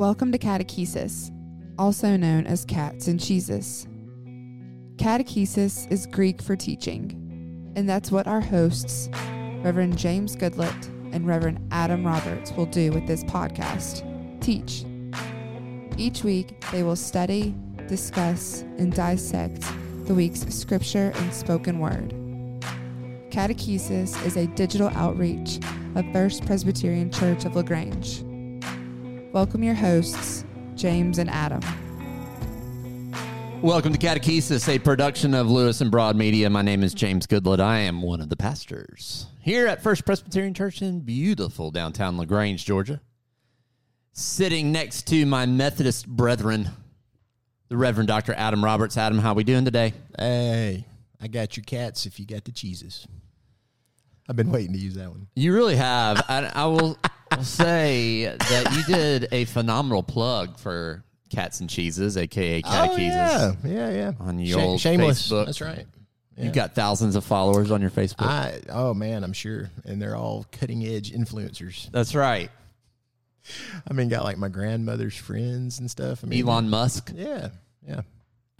Welcome to catechesis, also known as Cats and Cheeses. Catechesis is Greek for teaching, and that's what our hosts, Reverend James Goodlett and Reverend Adam Roberts, will do with this podcast, teach. Each week, they will study, discuss, and dissect the week's scripture and spoken word. Catechesis is a digital outreach of First Presbyterian Church of LaGrange. Welcome your hosts, James and Adam. Welcome to Catechesis, a production of Lewis and Broad Media. My name is James Goodlett. I am one of the pastors here at First Presbyterian Church in beautiful downtown LaGrange, Georgia. Sitting next to my Methodist brethren, the Reverend Dr. Adam Roberts. Adam, how are we doing today? Hey, I got your cats if you got the cheeses. I've been waiting to use that one. You really have. I will say that you did a phenomenal plug for Cats and Cheeses, a.k.a. Catechesis. Oh, yeah. On your old shameless Facebook. That's right. Yeah. You've got thousands of followers on your Facebook. Oh, man, I'm sure. And they're all cutting-edge influencers. That's right. I mean, got like my grandmother's friends and stuff. I mean, Elon Musk. Yeah.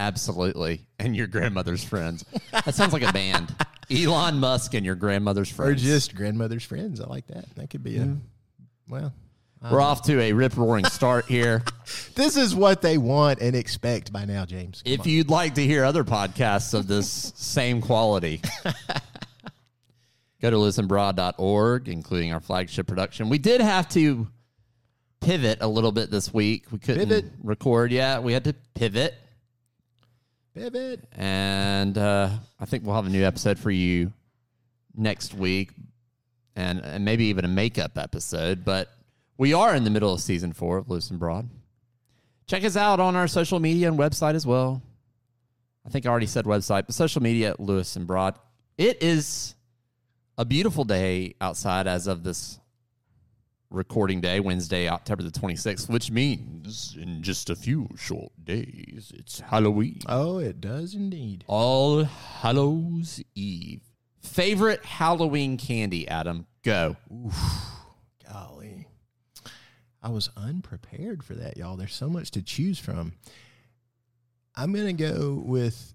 Absolutely. And your grandmother's friends. That sounds like a band. Elon Musk and your grandmother's friends. Or just grandmother's friends. I like that. That could be well... We're off to a rip-roaring start here. This is what they want and expect by now, James. Come on. You'd like to hear other podcasts of this same quality, go to listenbroad.org, including our flagship production. We did have to pivot a little bit this week. We couldn't record yet. We had to pivot. And I think we'll have a new episode for you next week and maybe even a makeup episode, but... we are in the middle of Season 4 of Lewis and Broad. Check us out on our social media and website as well. I think I already said website, but social media, Lewis and Broad. It is a beautiful day outside as of this recording day, Wednesday, October the 26th, which means in just a few short days, it's Halloween. Oh, it does indeed. All Hallows Eve. Favorite Halloween candy, Adam? Go. Oof, golly. I was unprepared for that, y'all. There's so much to choose from. I'm going to go with...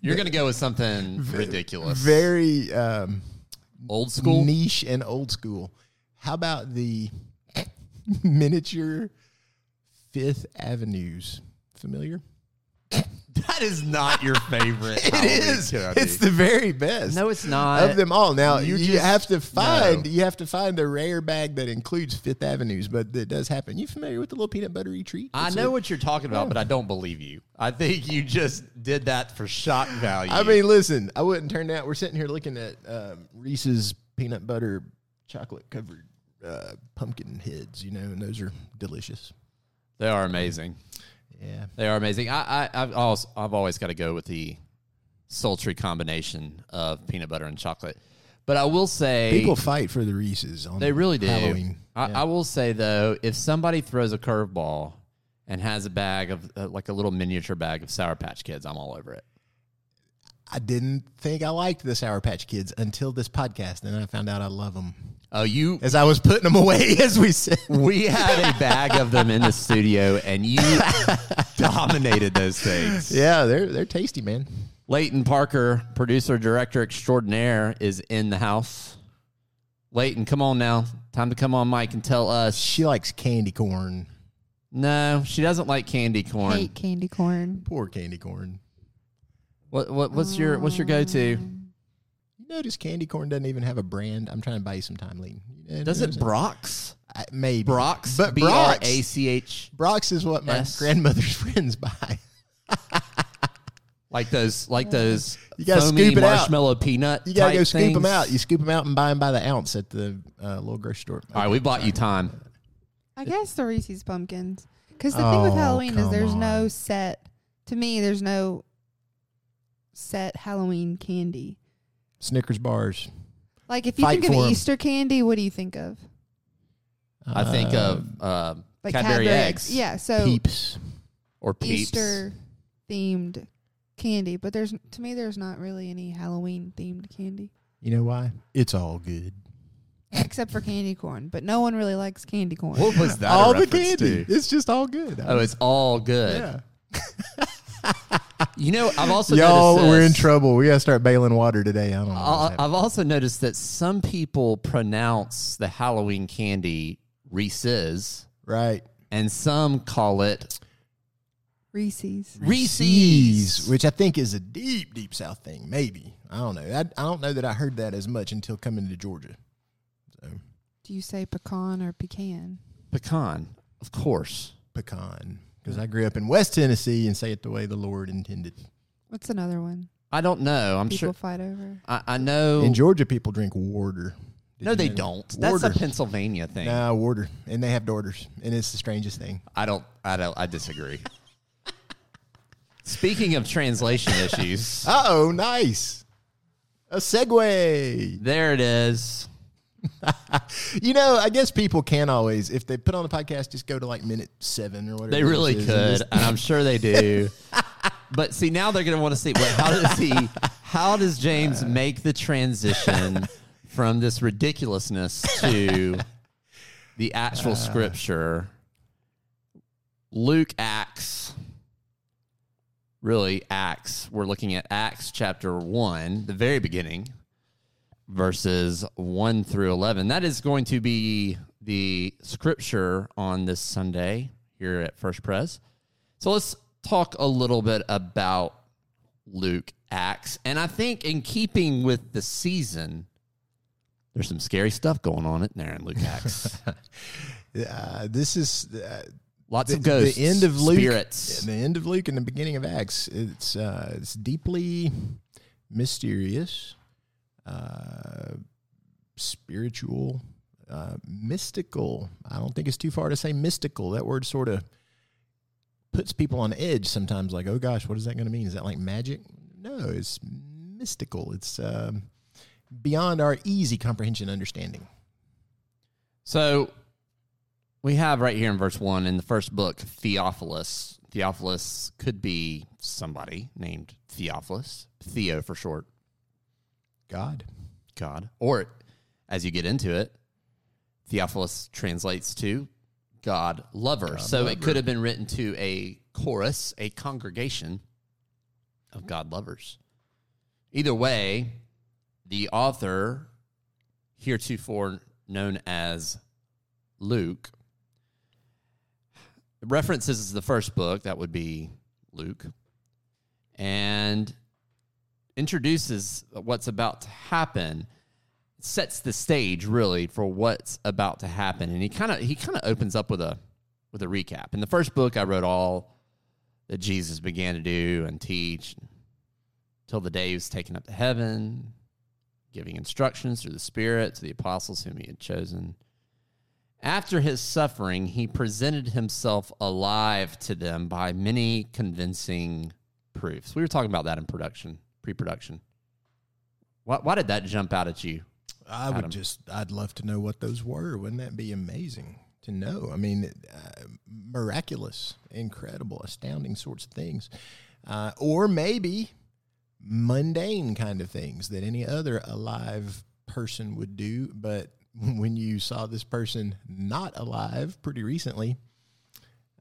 You're going to go with something ridiculous. Very... old school? Niche and old school. How about the miniature Fifth Avenues? Familiar? That is not your favorite. It is. It's the very best. No, it's not. Of them all. Now you have to find the rare bag that includes Fifth Avenues, but that does happen. You familiar with the little peanut buttery treat? I know what you're talking about, but I don't believe you. I think you just did that for shock value. I mean, listen, I wouldn't turn that. We're sitting here looking at Reese's peanut butter chocolate covered pumpkin heads, and those are delicious. They are amazing. Yeah, they are amazing. I've always got to go with the sultry combination of peanut butter and chocolate. But I will say... people fight for the Reese's on Halloween. They really do. I will say, though, if somebody throws a curveball and has a bag of, like a little miniature bag of Sour Patch Kids, I'm all over it. I didn't think I liked the Sour Patch Kids until this podcast, and then I found out I love them. Oh, you... as I was putting them away, as we said. We had a bag of them in the studio, and you dominated those things. Yeah, they're tasty, man. Leighton Parker, producer, director extraordinaire, is in the house. Leighton, come on now. Time to come on mic and tell us. She likes candy corn. No, she doesn't like candy corn. I hate candy corn. Poor candy corn. What's your go-to? Notice candy corn doesn't even have a brand. I'm trying to buy you some time, Leighton. Does it Brach's? Maybe. Brach's? But B-R-A-C-H. Brach's is what my grandmother's friends buy. Like those you gotta foamy scoop it marshmallow out. Peanut you gotta go scoop things. Them out. You scoop them out and buy them by the ounce at the little grocery store. All right, we bought you time. I guess the Reese's Pumpkins. Because the thing with Halloween is there's no set. To me, there's no set Halloween candy. Snickers bars. Like, if you think of Easter candy, what do you think of? I think of like Cadbury eggs. Yeah, so Peeps or Easter-themed candy. But to me, there's not really any Halloween-themed candy. You know why? It's all good. except for candy corn, but no one really likes candy corn. What was that? All the candy. It's just all good. Oh, it's all good. Yeah. You know, I've also y'all noticed we're in trouble. We gotta start bailing water today. I don't know. I've also noticed that some people pronounce the Halloween candy Reese's, right, and some call it Reese's, which I think is a deep, deep South thing. Maybe I don't know. I don't know that I heard that as much until coming to Georgia. So, do you say pecan or pecan? Pecan, of course. Pecan. Because I grew up in West Tennessee and say it the way the Lord intended. What's another one? I don't know. I'm sure people fight over. I know in Georgia people drink water. No, they don't. That's a Pennsylvania thing. No, water, and they have daughters, and it's the strangest thing. I disagree. Speaking of translation issues. Uh-oh, nice. A segue. There it is. You know, I guess people can always, if they put on the podcast, just go to like minute 7 or whatever. They really could, and I'm sure they do. But see, now they're going to want to see, wait, how does James make the transition from this ridiculousness to the actual scripture? Luke, Acts, really Acts. We're looking at Acts chapter 1, the very beginning. Verses 1 through 11. That is going to be the scripture on this Sunday here at First Pres. So let's talk a little bit about Luke, Acts. And I think in keeping with the season, there's some scary stuff going on in there in Luke, Acts. This is... lots of ghosts, the end of Luke, spirits. The end of Luke and the beginning of Acts. It's deeply mysterious. Spiritual, mystical. I don't think it's too far to say mystical. That word sort of puts people on edge sometimes, like, oh gosh, what is that going to mean? Is that like magic? No, it's mystical. It's beyond our easy comprehension and understanding. So we have right here in verse 1 in the first book, Theophilus. Theophilus could be somebody named Theophilus, Theo for short. God. Or as you get into it, Theophilus translates to God lover. God so lover. It could have been written to a chorus, a congregation of God lovers. Either way, the author, heretofore known as Luke, references the first book, that would be Luke, and introduces what's about to happen, sets the stage really for what's about to happen, and he kind of opens up with a recap. In the first book, I wrote all that Jesus began to do and teach till the day he was taken up to heaven, giving instructions through the Spirit to the apostles whom he had chosen. After his suffering, he presented himself alive to them by many convincing proofs. We were talking about that in pre-production. Why did that jump out at you? I'd love to know what those were. Wouldn't that be amazing to know? I mean, miraculous, incredible, astounding sorts of things. Or maybe mundane kind of things that any other alive person would do. But when you saw this person not alive pretty recently,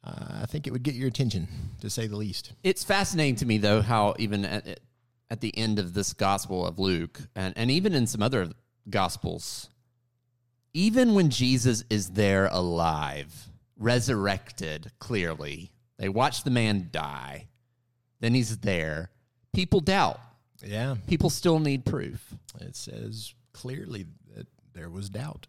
I think it would get your attention, to say the least. It's fascinating to me, though, how even at the end of this gospel of Luke, and even in some other gospels, even when Jesus is there alive, resurrected, clearly, they watch the man die, then he's there, people doubt. Yeah. People still need proof. It says clearly that there was doubt.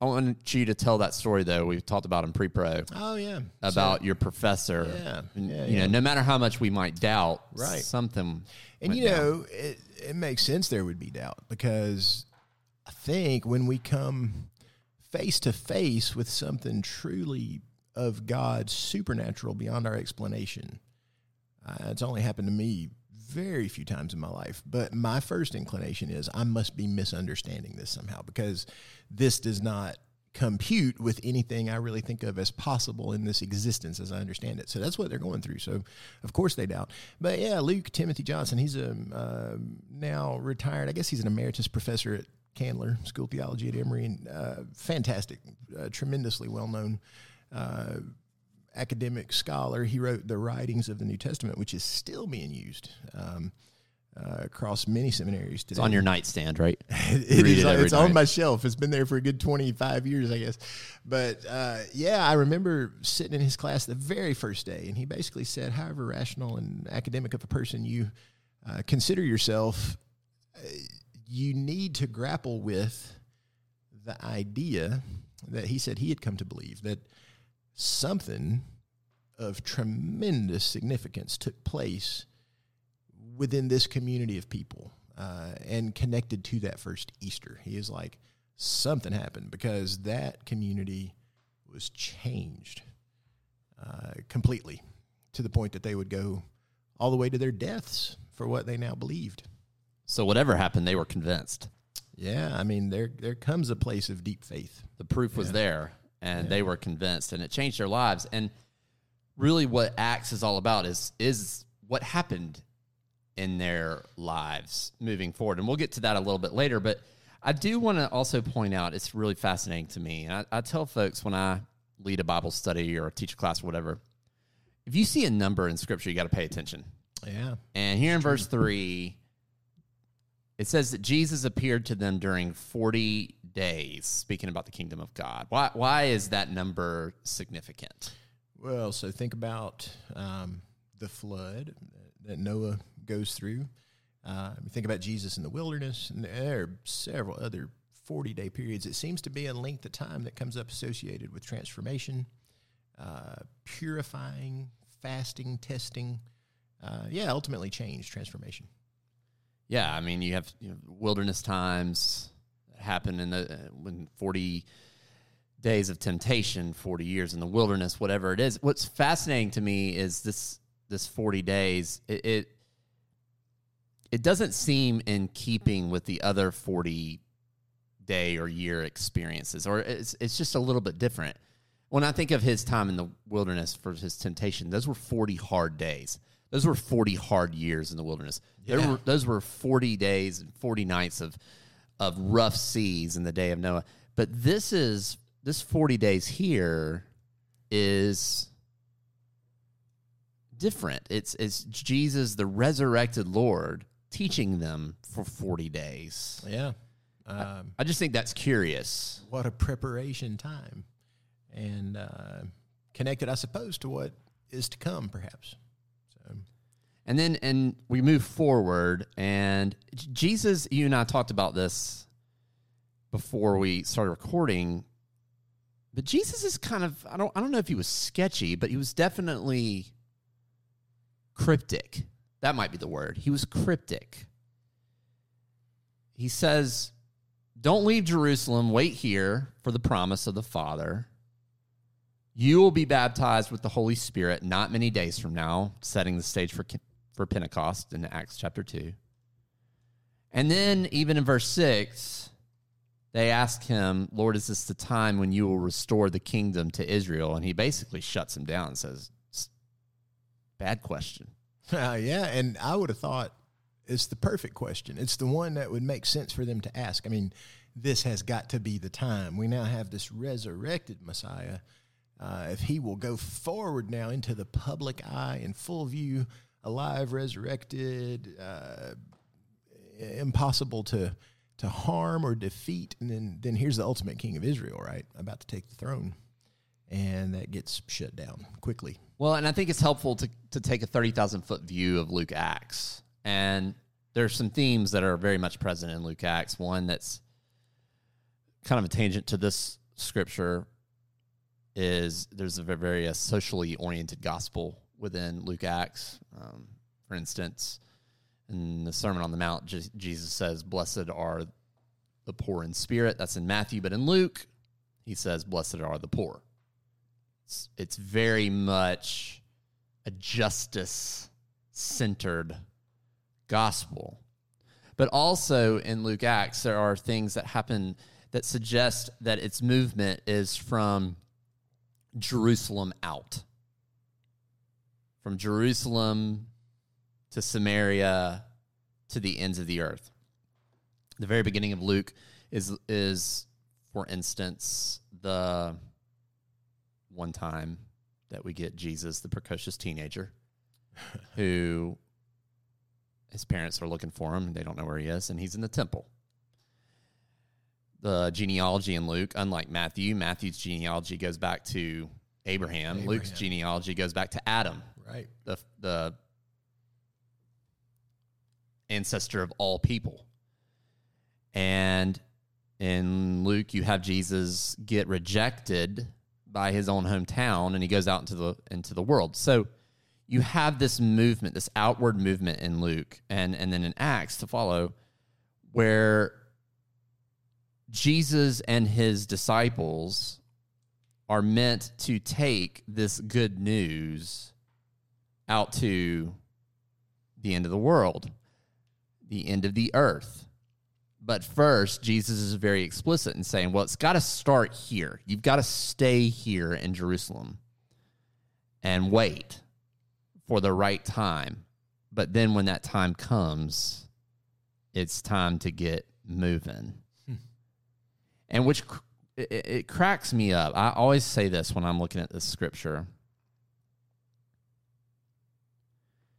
I want you to tell that story, though. We've talked about in pre-pro. Oh, yeah. About your professor. Yeah. You know, no matter how much we might doubt, right, something. And, you know, it makes sense there would be doubt, because I think when we come face-to-face with something truly of God, supernatural, beyond our explanation, it's only happened to me very few times in my life, but my first inclination is I must be misunderstanding this somehow, because this does not compute with anything I really think of as possible in this existence as I understand it. So that's what they're going through. So of course they doubt. But yeah, Luke Timothy Johnson, he's a now retired, I guess he's an emeritus professor at Candler School of Theology at Emory, and fantastic, tremendously well-known academic scholar. He wrote the writings of the New Testament, which is still being used across many seminaries today. It's on your nightstand, right? It's on my shelf. It's been there for a good 25 years, I guess. But yeah, I remember sitting in his class the very first day, and he basically said, however rational and academic of a person you consider yourself, you need to grapple with the idea that he said he had come to believe that something of tremendous significance took place within this community of people and connected to that first Easter. He is like, something happened because that community was changed completely to the point that they would go all the way to their deaths for what they now believed. So whatever happened, they were convinced. Yeah, I mean, there comes a place of deep faith. The proof was there, and they were convinced, and it changed their lives. And really what Acts is all about is what happened in their lives moving forward. And we'll get to that a little bit later, but I do want to also point out, it's really fascinating to me. And I tell folks when I lead a Bible study or teach a class or whatever, if you see a number in Scripture, you got to pay attention. Yeah. And here in verse 3, it says that Jesus appeared to them during 40 days, speaking about the kingdom of God. Why is that number significant? Well, so think about the flood that Noah goes through. Think about Jesus in the wilderness, and there are several other 40-day periods. It seems to be a length of time that comes up associated with transformation, purifying, fasting, testing. Ultimately change, transformation. Yeah, I mean, you have wilderness times happen in when 40 days of temptation, 40 years in the wilderness, whatever it is. What's fascinating to me is this 40 days, it doesn't seem in keeping with the other 40-day or year experiences, or it's just a little bit different. When I think of his time in the wilderness for his temptation, those were 40 hard days. Those were 40 hard years in the wilderness. Yeah. Those were 40 days and 40 nights of rough seas in the day of Noah. But this 40 days here is different. It's Jesus, the resurrected Lord, teaching them for 40 days. Yeah. I just think that's curious. What a preparation time. And connected, I suppose, to what is to come, perhaps. And then we move forward, and Jesus, you and I talked about this before we started recording, but Jesus is kind of, I don't know if he was sketchy, but he was definitely cryptic. That might be the word. He was cryptic. He says, "Don't leave Jerusalem, wait here for the promise of the Father. You will be baptized with the Holy Spirit not many days from now," setting the stage for Pentecost in Acts chapter 2. And then even in verse 6, they ask him, "Lord, is this the time when you will restore the kingdom to Israel?" And he basically shuts him down and says, "Bad question." Yeah, and I would have thought it's the perfect question. It's the one that would make sense for them to ask. I mean, this has got to be the time. We now have this resurrected Messiah. If he will go forward now into the public eye in full view, alive, resurrected, impossible to harm or defeat, and then here's the ultimate king of Israel, right, about to take the throne, and that gets shut down quickly. Well, and I think it's helpful to take a 30,000-foot view of Luke Acts, and there's some themes that are very much present in Luke Acts. One that's kind of a tangent to this scripture is there's a very socially oriented gospel within Luke Acts. For instance, in the Sermon on the Mount, Jesus says, "Blessed are the poor in spirit." That's in Matthew, but in Luke, he says, "Blessed are the poor." It's very much a justice-centered gospel. But also in Luke Acts, there are things that happen that suggest that its movement is from Jerusalem out. From Jerusalem to Samaria to the ends of the earth. The very beginning of Luke is for instance, the one time that we get Jesus, the precocious teenager, who his parents are looking for him. They don't know where he is, and he's in the temple. The genealogy in Luke, unlike Matthew, Matthew's genealogy goes back to Abraham. Luke's genealogy goes back to Adam. Right. The ancestor of all people. And in Luke, you have Jesus get rejected by his own hometown, and he goes out into the world. So you have this movement, this outward movement in Luke, and then in Acts to follow, where Jesus and his disciples are meant to take this good news out to the end of the world, the end of the earth. But first, Jesus is very explicit in saying, well, it's got to start here. You've got to stay here in Jerusalem and wait for the right time. But then when that time comes, it's time to get moving. And which it cracks me up. I always say this when I'm looking at this scripture.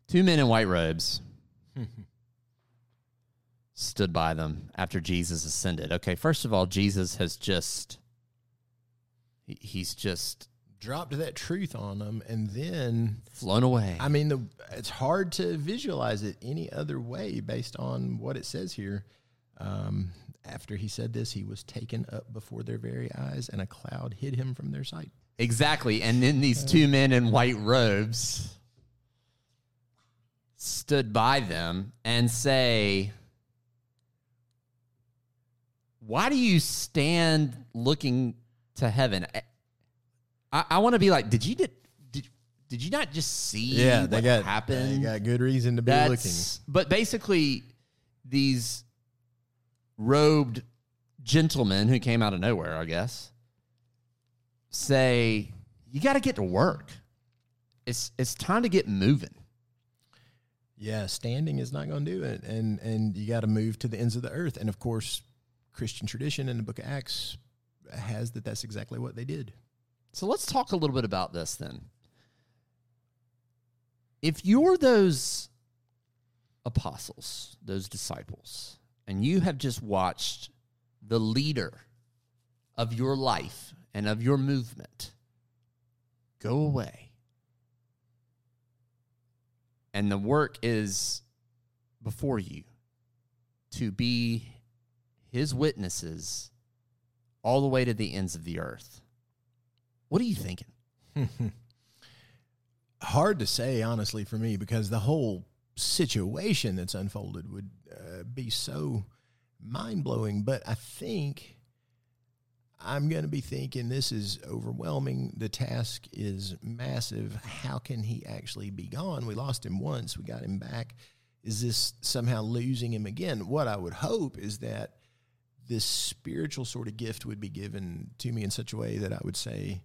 Two men in white robes stood by them after Jesus ascended. Okay, first of all, Jesus has just, he's just dropped that truth on them and then flown away. I mean, it's hard to visualize it any other way based on what it says here. After he said this, he was taken up before their very eyes, and a cloud hid him from their sight. Exactly. And then these two men in white robes stood by them and say, why do you stand looking to heaven? I want to be like, did you not just see what happened? They got good reason to be looking. But basically, these robed gentlemen who came out of nowhere, I guess, say, you got to get to work. It's time to get moving. Yeah, standing is not going to do it, and you got to move to the ends of the earth. And, of course, Christian tradition in the book of Acts has that that's exactly what they did. So let's talk a little bit about this then. If you're those apostles, those disciples, and you have just watched the leader of your life and of your movement go away, and the work is before you to be his witnesses all the way to the ends of the earth, what are you thinking? Hard to say, honestly, for me, because the whole situation that's unfolded would be so mind-blowing. But I think I'm going to be thinking, this is overwhelming. The task is massive. How can he actually be gone? We lost him once. We got him back. Is this somehow losing him again? What I would hope is that this spiritual sort of gift would be given to me in such a way that I would say,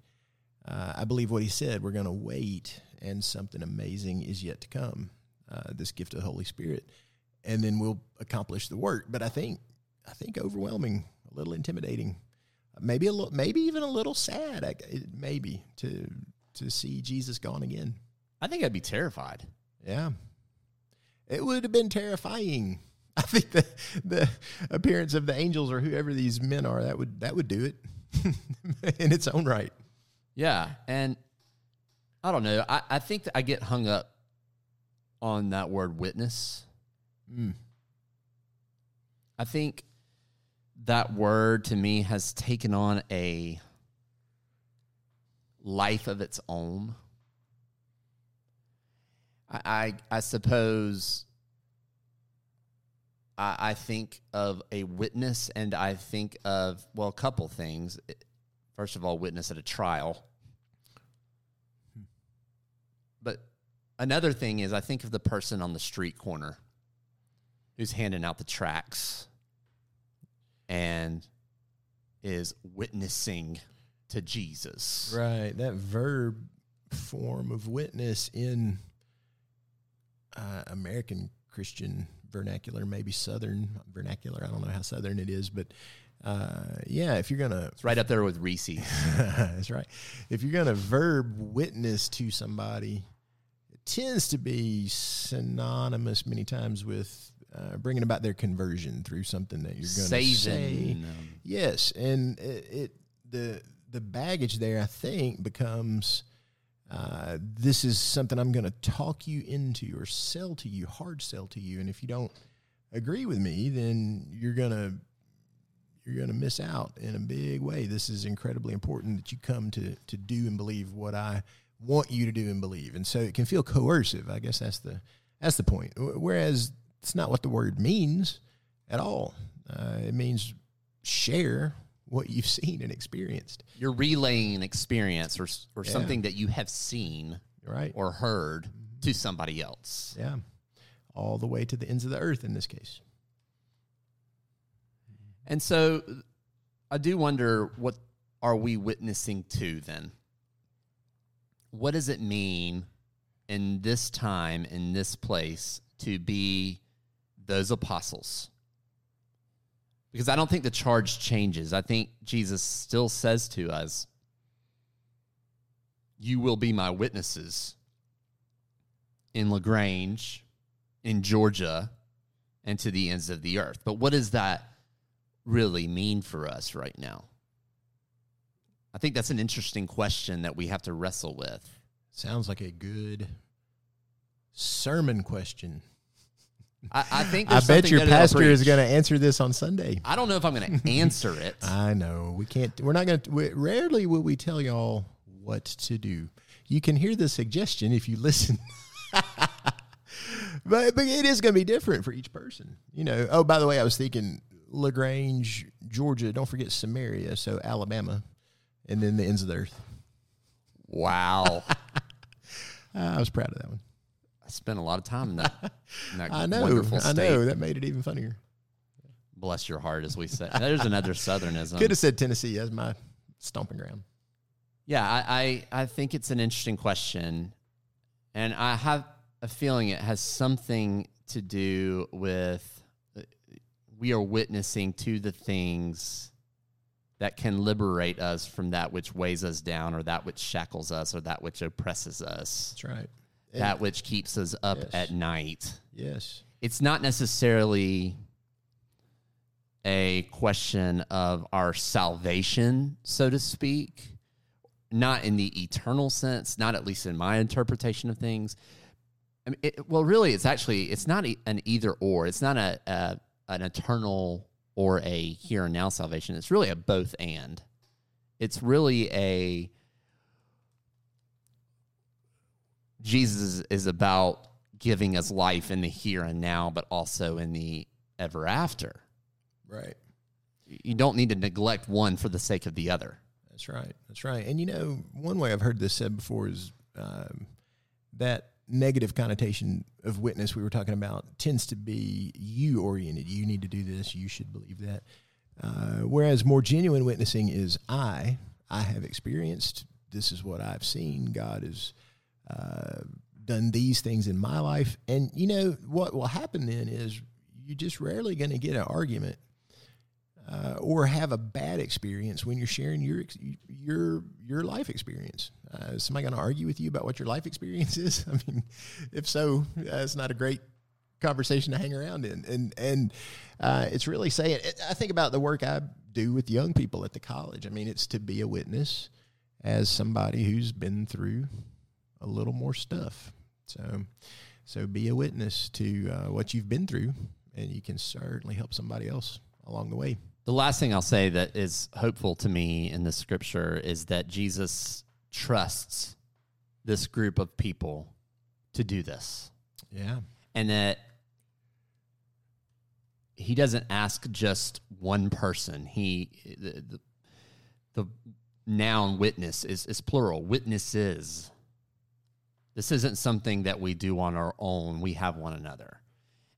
I believe what he said, we're going to wait, and something amazing is yet to come, this gift of the Holy Spirit, and then we'll accomplish the work. But I think overwhelming, a little intimidating, maybe even a little sad, maybe, to see Jesus gone again. I think I'd be terrified. Yeah. It would have been terrifying. I think the appearance of the angels or whoever these men are, that would do it in its own right. Yeah, and I don't know. I think that I get hung up on that word witness. I think that word to me has taken on a life of its own. I suppose I think of a witness, and I think of, well, a couple things. First of all, witness at a trial. But another thing is, I think of the person on the street corner who's handing out the tracts and is witnessing to Jesus. Right. That verb form of witness in American Christian vernacular, maybe Southern vernacular. I don't know how Southern it is, but yeah, if you're going to... It's right up there with Reese's. That's right. If you're going to verb witness to somebody, it tends to be synonymous many times with bringing about their conversion through something that you're going to say. Yes, and the baggage there, I think, becomes... this is something I'm going to talk you into or sell to you, hard sell to you. And if you don't agree with me, then you're going to miss out in a big way. This is incredibly important that you come to do and believe what I want you to do and believe. And so it can feel coercive. I guess that's the point. Whereas it's not what the word means at all. It means share what you've seen and experienced. You're relaying experience or yeah, something that you have seen, right, or heard, mm-hmm, to somebody else. Yeah. All the way to the ends of the earth in this case. And so I do wonder, what are we witnessing to then? What does it mean in this time, in this place, to be those apostles? Because I don't think the charge changes. I think Jesus still says to us, you will be my witnesses in LaGrange, in Georgia, and to the ends of the earth. But what does that really mean for us right now? I think that's an interesting question that we have to wrestle with. Sounds like a good sermon question. I think I bet your pastor is going to answer this on Sunday. I don't know if I'm going to answer it. I know we can't. We're not going to. Rarely will we tell y'all what to do. You can hear the suggestion if you listen, but it is going to be different for each person. You know. Oh, by the way, I was thinking LaGrange, Georgia. Don't forget Samaria, so Alabama, and then the ends of the earth. Wow, I was proud of that one. I spent a lot of time in that I know, wonderful state. I know, that made it even funnier. Bless your heart, as we say. There's another Southernism. Could have said Tennessee as my stomping ground. Yeah, I think it's an interesting question, and I have a feeling it has something to do with we are witnessing to the things that can liberate us from that which weighs us down, or that which shackles us, or that which oppresses us. That's right. That which keeps us up, yes, at night. Yes. It's not necessarily a question of our salvation, so to speak, not in the eternal sense, not at least in my interpretation of things. I mean, really, it's actually, it's not an either or. It's not an eternal or a here and now salvation. It's really a both and. It's really a... Jesus is about giving us life in the here and now, but also in the ever after. Right. You don't need to neglect one for the sake of the other. That's right. That's right. And, you know, one way I've heard this said before is that negative connotation of witness we were talking about tends to be you-oriented. You need to do this. You should believe that. Whereas more genuine witnessing is I have experienced. This is what I've seen. God is... done these things in my life. And, you know, what will happen then is you're just rarely going to get an argument or have a bad experience when you're sharing your life experience. Is somebody going to argue with you about what your life experience is? I mean, if so, it's not a great conversation to hang around in. And it's really saying, I think about the work I do with young people at the college. I mean, it's to be a witness as somebody who's been through a little more stuff. So be a witness to what you've been through, and you can certainly help somebody else along the way. The last thing I'll say that is hopeful to me in the scripture is that Jesus trusts this group of people to do this. Yeah. And that he doesn't ask just one person. The noun witness is plural, witnesses. This isn't something that we do on our own. We have one another.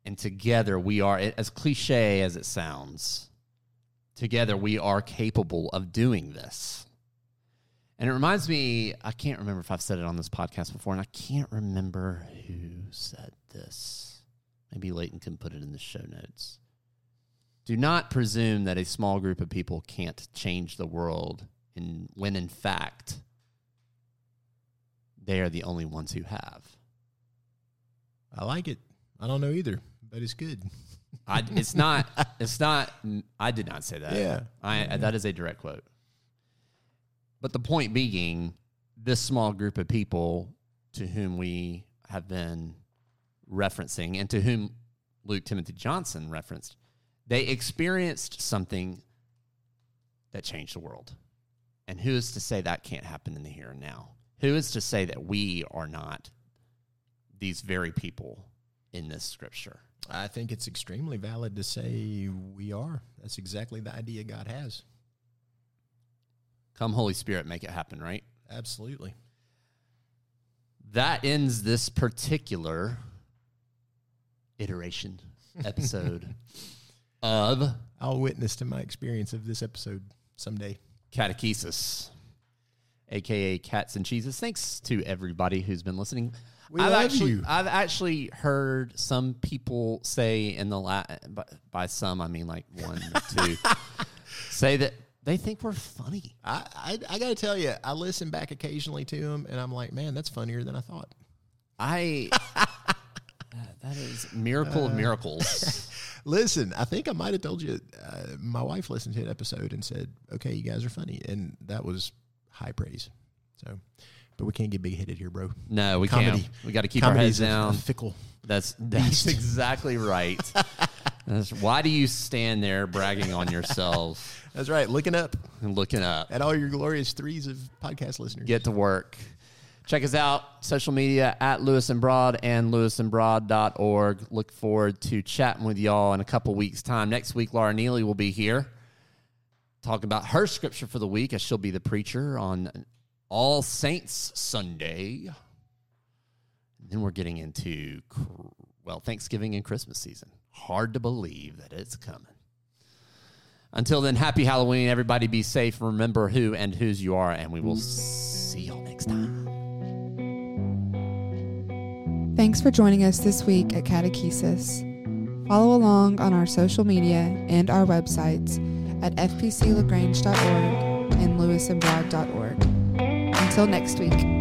And together we are, as cliche as it sounds, together we are capable of doing this. And it reminds me, I can't remember if I've said it on this podcast before, and I can't remember who said this. Maybe Leighton can put it in the show notes. Do not presume that a small group of people can't change the world when, in fact, they are the only ones who have. I like it. I don't know either, but it's good. I did not say that. Yeah. That is a direct quote. But the point being, this small group of people to whom we have been referencing and to whom Luke Timothy Johnson referenced, they experienced something that changed the world. And who is to say that can't happen in the here and now? Who is to say that we are not these very people in this scripture? I think it's extremely valid to say we are. That's exactly the idea God has. Come, Holy Spirit, make it happen, right? Absolutely. That ends this particular iteration episode of... I'll witness to my experience of this episode someday. Catechesis, a.k.a. Cats and Cheeses. Thanks to everybody who's been listening. I've actually heard some people say in the by some, I mean like one or two, say that they think we're funny. I got to tell you, I listen back occasionally to them, and I'm like, man, that's funnier than I thought. That is miracle of miracles. Listen, I think I might have told you, my wife listened to an episode and said, okay, you guys are funny, and that was high praise, so... But we can't get big-headed here, bro. No, we can't. We got to keep our heads down. Fickle. That's exactly right. Why do you stand there bragging on yourselves? That's right. Looking up. At all your glorious threes of podcast listeners. Get to work. Check us out. Social media at Lewis and Broad and lewisandbroad.org. Look forward to chatting with y'all in a couple weeks' time. Next week, Laura Neely will be here talking about her scripture for the week, as she'll be the preacher on All Saints Sunday. Then we're getting into, Thanksgiving and Christmas season. Hard to believe that it's coming. Until then, happy Halloween. Everybody be safe. Remember who and whose you are, and we will see y'all next time. Thanks for joining us this week at Catechesis. Follow along on our social media and our websites at fpclagrange.org and lewisandbroad.org. Until next week.